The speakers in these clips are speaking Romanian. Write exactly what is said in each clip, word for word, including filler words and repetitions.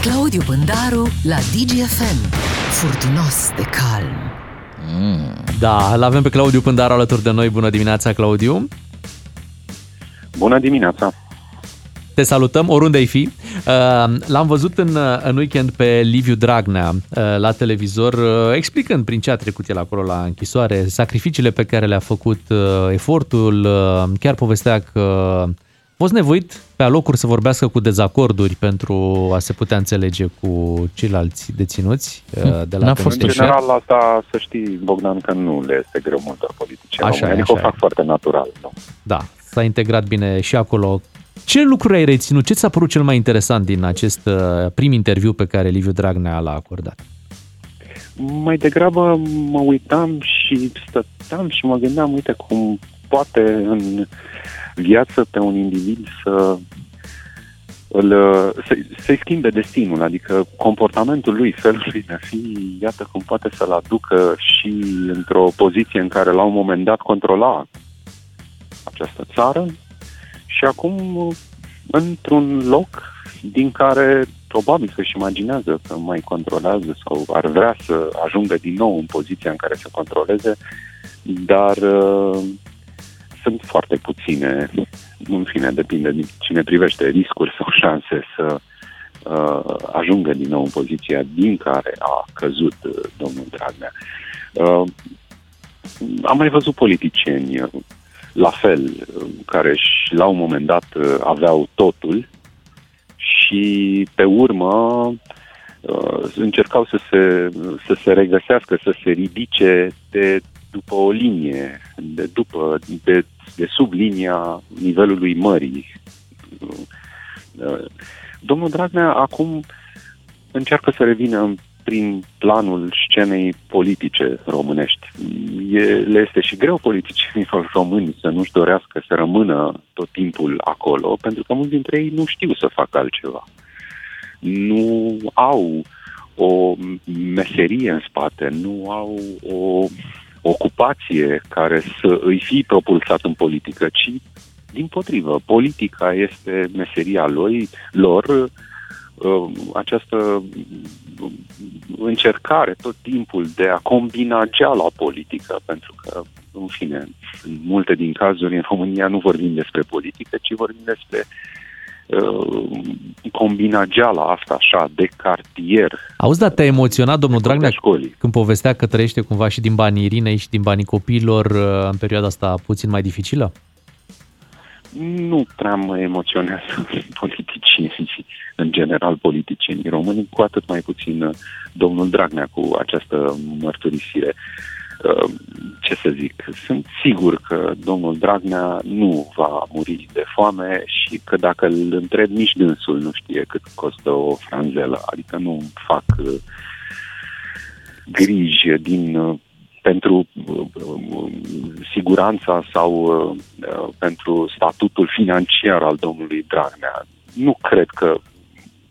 Claudiu Pândaru la Digi F M. Furtunos de calm. Mm. Da, l-avem pe Claudiu Pândaru alături de noi. Bună dimineața, Claudiu! Bună dimineața! Te salutăm, oriunde ai fi. L-am văzut în, în weekend pe Liviu Dragnea la televizor, explicând prin ce a trecut el acolo la închisoare, sacrificiile pe care le-a făcut, efortul. Chiar povestea că a fost nevoit pe alocuri să vorbească cu dezacorduri pentru a se putea înțelege cu ceilalți deținuți. De la N-a fost în general, asta, să știi, Bogdan, că nu le este greu mult la politicieni. Așa, adică o fac foarte natural. Nu? Da, s-a integrat bine și acolo. Ce lucruri ai reținut? Ce ți-a părut cel mai interesant din acest prim interviu pe care Liviu Dragnea l-a acordat? Mai degrabă mă uitam și stăteam și mă gândeam, uite, cum poate în viață pe un individ să îl, să, să-i schimbe destinul, adică comportamentul lui, felul lui de a fi, iată cum poate să-l aducă și într-o poziție în care la un moment dat controla această țară și acum într-un loc din care probabil că își imaginează că mai controlează sau ar vrea să ajungă din nou în poziția în care să controleze, dar uh, sunt foarte puține, în fine, depinde de cine privește, riscuri sau șanse să uh, ajungă din nou în poziția din care a căzut uh, domnul Dragnea. Uh, am mai văzut politicieni uh, la fel, care și la un moment dat aveau totul și pe urmă încercau să se, să se regăsească, să se ridice de după o linie, de, după, de, de sub linia nivelului mării. Domnul Dragnea acum încearcă să revină prin planul scenei politice românești. E, le este și greu politicienilor români să nu-și dorească să rămână tot timpul acolo, pentru că mulți dintre ei nu știu să facă altceva. Nu au o meserie în spate, nu au o ocupație care să îi fi propulsat în politică, ci dimpotrivă. Politica este meseria lui, lor, această încercare tot timpul de a combina geala politică, pentru că, în fine, în multe din cazuri în România nu vorbim despre politică, ci vorbim despre uh, combina geala asta așa, de cartier. Auzi, dar te-a emoționat domnul Dragnea când povestea că trăiește cumva și din banii Irinei și din banii copiilor în perioada asta puțin mai dificilă? Nu prea mă emoționează politicienii, în general politicienii români, cu atât mai puțin domnul Dragnea cu această mărturisire. Ce să zic, sunt sigur că domnul Dragnea nu va muri de foame și că dacă îl întreb, nici dânsul nu știe cât costă o franzelă, adică nu fac griji din... pentru siguranța sau pentru statutul financiar al domnului Dragnea. Nu cred că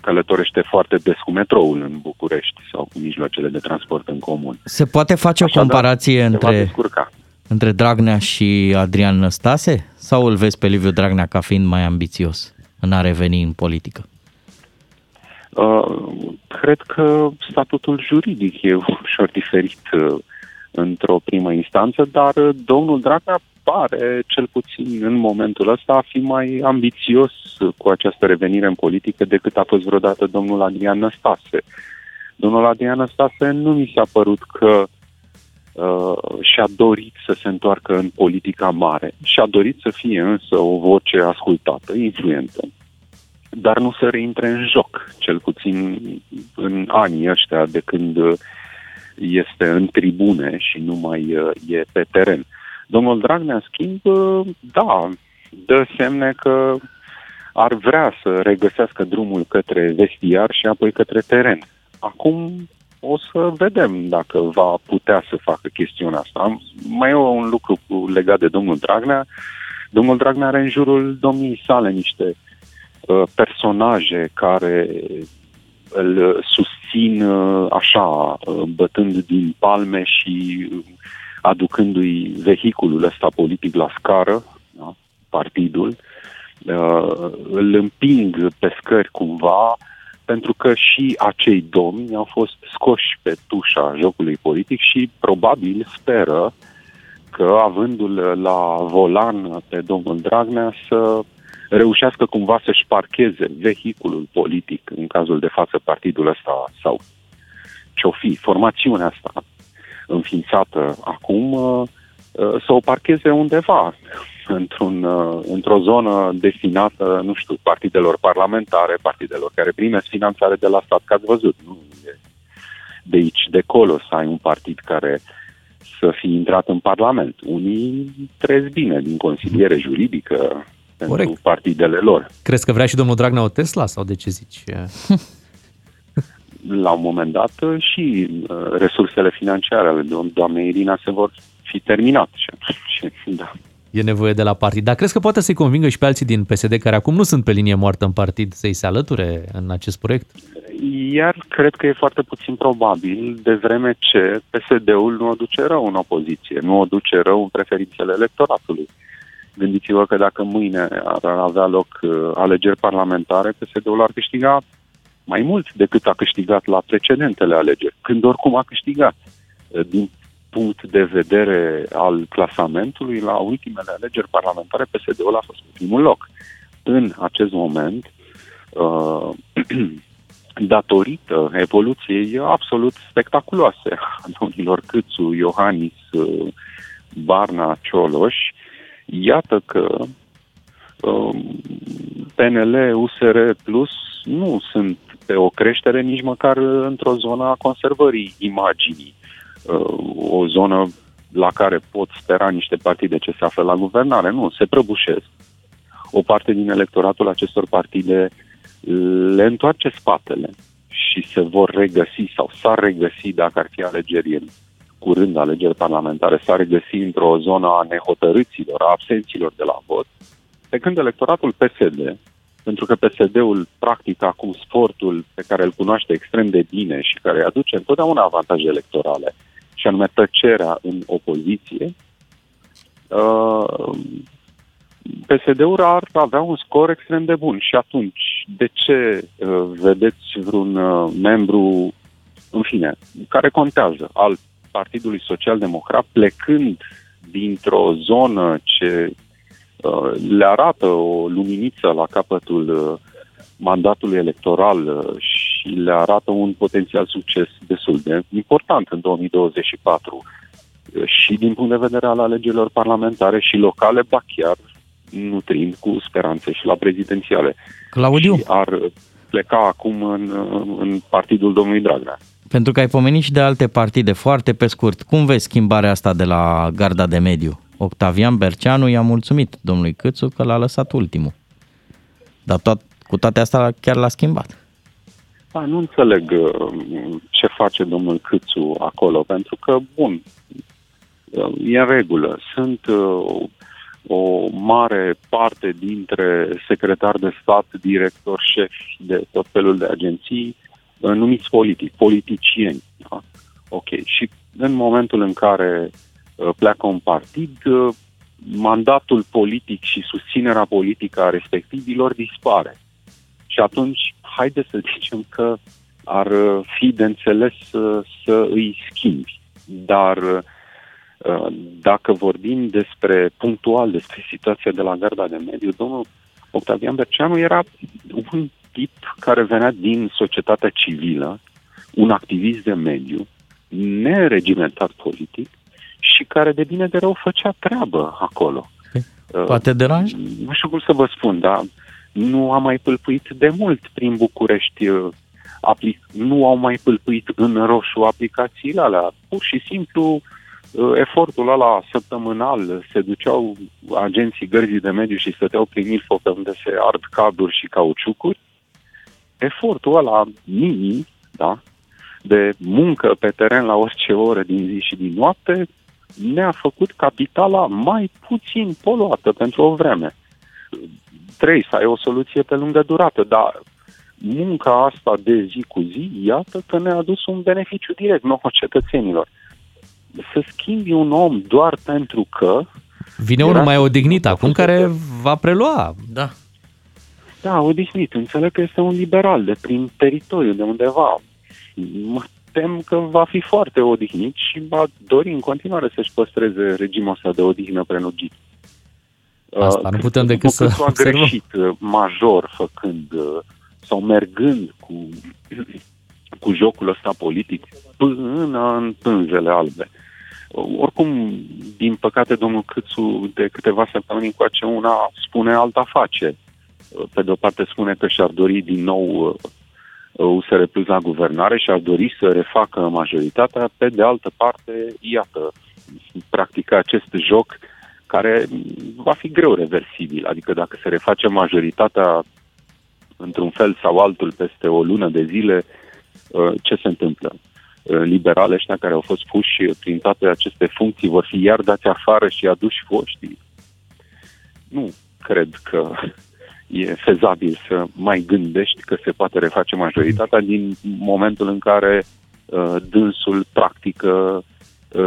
călătorește foarte des cu metroul în București sau cu mijloacele de transport în comun. Se poate face o comparație între, între Dragnea și Adrian Năstase? Sau îl vezi pe Liviu Dragnea ca fiind mai ambițios în a reveni în politică? Uh, cred că statutul juridic e ușor diferit într-o primă instanță, dar domnul Dragnea pare, cel puțin în momentul ăsta, a fi mai ambițios cu această revenire în politică decât a fost vreodată domnul Adrian Năstase. Domnul Adrian Năstase nu mi s-a părut că uh, și-a dorit să se întoarcă în politica mare. Și-a dorit să fie însă o voce ascultată, influentă, dar nu să reintre în joc, cel puțin în anii ăștia de când este în tribune și nu mai e pe teren. Domnul Dragnea, în schimb, da, dă semne că ar vrea să regăsească drumul către vestiar și apoi către teren. Acum o să vedem dacă va putea să facă chestiunea asta. Mai e un lucru legat de domnul Dragnea. Domnul Dragnea are în jurul domniei sale niște uh, personaje care îl susțin așa, bătând din palme și aducându-i vehiculul ăsta politic la scară, da? Partidul, îl împing pe scări cumva pentru că și acei domni au fost scoși pe tușa jocului politic și probabil speră că, avându-l la volan pe domnul Dragnea, să reușească cumva să-și parcheze vehiculul politic, în cazul de față partidul ăsta sau ce-o fi, formațiunea asta înființată acum, să o parcheze undeva, într-un, într-o zonă destinată, nu știu, partidelor parlamentare, partidelor care primesc finanțare de la stat, că ați văzut, nu? De aici, de acolo, să ai un partid care să fi intrat în Parlament. Unii trăiesc bine din consiliere juridică pentru partidele lor. Crezi că vrea și domnul Dragnea o Tesla sau de ce zici? La un moment dat și uh, resursele financiare ale do- doamnei Irina se vor fi terminat. Și, și, da. E nevoie de la partid. Dar crezi că poate să-i convingă și pe alții din P S D, care acum nu sunt pe linie moartă în partid, să-i se alăture în acest proiect? Iar cred că e foarte puțin probabil, de vreme ce P S D-ul nu o duce rău în opoziție, nu o duce rău în preferințele electoratului. Gândiți-vă că dacă mâine ar avea loc alegeri parlamentare, P S D-ul ar câștiga mai mult decât a câștigat la precedentele alegeri, când oricum a câștigat. Din punct de vedere al clasamentului, la ultimele alegeri parlamentare, P S D-ul a fost pe primul loc. În acest moment, uh, datorită evoluției absolut spectaculoase a domnilor Câțu, Iohannis, Barna, Cioloș, iată că P N L, U S R Plus nu sunt pe o creștere nici măcar într-o zonă a conservării imaginii, o zonă la care pot spera niște partide ce se află la guvernare. Nu, se prăbușesc. O parte din electoratul acestor partide le întoarce spatele și se vor regăsi sau s-ar regăsi, dacă ar fi alegeri curând, alegeri parlamentare, s-ar regăsi într-o zonă a nehotărâților, a absenților de la vot. Pe când electoratul P S D, pentru că P S D-ul practică acum sportul pe care îl cunoaște extrem de bine și care aduce întotdeauna avantaje electorale, și anume tăcerea în opoziție, P S D-ul ar avea un scor extrem de bun. Și atunci, de ce vedeți vreun membru, în fine, care contează, al Partidului Social-Democrat, plecând dintr-o zonă ce le arată o luminiță la capătul mandatului electoral și le arată un potențial succes destul de important în două mii douăzeci și patru, și din punct de vedere al alegerilor parlamentare și locale, ba chiar nutrind cu speranțe și la prezidențiale. Claudiu? Și ar pleca acum în, în partidul domnului Dragnea. Pentru că ai pomenit și de alte partide, foarte pe scurt, cum vezi schimbarea asta de la Garda de Mediu? Octavian Berceanu i-a mulțumit domnului Câțu că l-a lăsat ultimul. Dar tot, cu toate astea chiar l-a schimbat. Da, nu înțeleg ce face domnul Câțu acolo, pentru că, bun, e în regulă. Sunt o mare parte dintre secretari de stat, director, șefi de tot felul de agenții, numiți politici, politicieni. Da? Ok, și în momentul în care pleacă un partid, mandatul politic și susținerea politică a respectivilor dispare. Și atunci, haide să zicem că ar fi de înțeles să, să îi schimbi. Dar dacă vorbim despre punctual, despre situația de la Garda de Mediu, domnul Octavian Berceanu era un tip care venea din societatea civilă, un activist de mediu, neregimentat politic, și care de bine de rău făcea treabă acolo. Poate deranj? Nu știu cum să vă spun, dar nu a mai pâlpâit de mult prin București, nu au mai pâlpâit în roșu aplicațiile alea. Pur și simplu efortul ăla săptămânal, se duceau agenții Gărzii de Mediu și stăteau prin Ilfocă, unde se ard cabluri și cauciucuri. Efortul ăla minim, da, de muncă pe teren la orice oră din zi și din noapte, ne-a făcut capitala mai puțin poluată pentru o vreme. Trebuie să ai o soluție pe lungă durată, dar munca asta de zi cu zi, iată că ne-a adus un beneficiu direct nouă cetățenilor. Să schimbi un om doar pentru că... Vine unul mai odihnit acum, care va prelua. Da. Da, odihnit. Înțeleg că este un liberal de prin teritoriu, de undeva. Mă tem că va fi foarte odihnit și va dori în continuare să-și păstreze regimul ăsta de odihnă prelungit. Asta nu putem decât să observăm. Câțu a greșit major făcând sau mergând cu, cu jocul ăsta politic până în pânzele albe. Oricum, din păcate, domnul Câțu de câteva săptămâni încoace una spune, alta face. Pe de o parte spune că și-ar dori din nou U S R Plus la guvernare și-ar dori să refacă majoritatea. Pe de altă parte, iată, practică acest joc care va fi greu reversibil. Adică dacă se reface majoritatea într-un fel sau altul peste o lună de zile, ce se întâmplă? Liberale ăștia care au fost puși prin toate aceste funcții vor fi iar dați afară și aduși foștii? Nu cred că e fezabil să mai gândești că se poate reface majoritatea din momentul în care uh, dânsul practică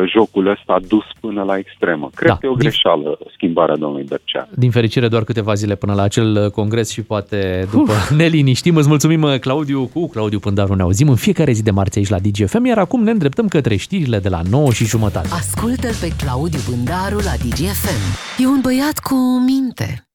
jocul ăsta dus până la extremă. Cred da, că e o greșeală din... schimbarea domnului Berceanu. Din fericire, doar câteva zile până la acel congres și poate după Uf. ne liniștim. Îți mulțumim, Claudiu, cu Claudiu Pândaru. Ne auzim în fiecare zi de marți aici la Digi F M, iar acum ne îndreptăm către știrile de la nouă și jumătate. Ascultă-l pe Claudiu Pândaru la Digi F M. E un băiat cu minte.